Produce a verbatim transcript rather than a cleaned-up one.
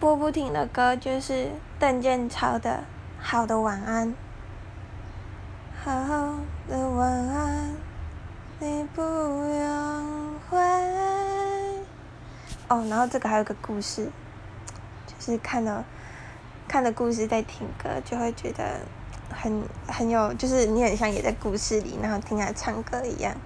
播不停的歌就是邓建超的《好的晚安》。好的晚安，你不用回哦，然后这个还有个故事，就是看了看了故事在听歌，就会觉得很很有，就是你很像也在故事里，然后听他唱歌一样。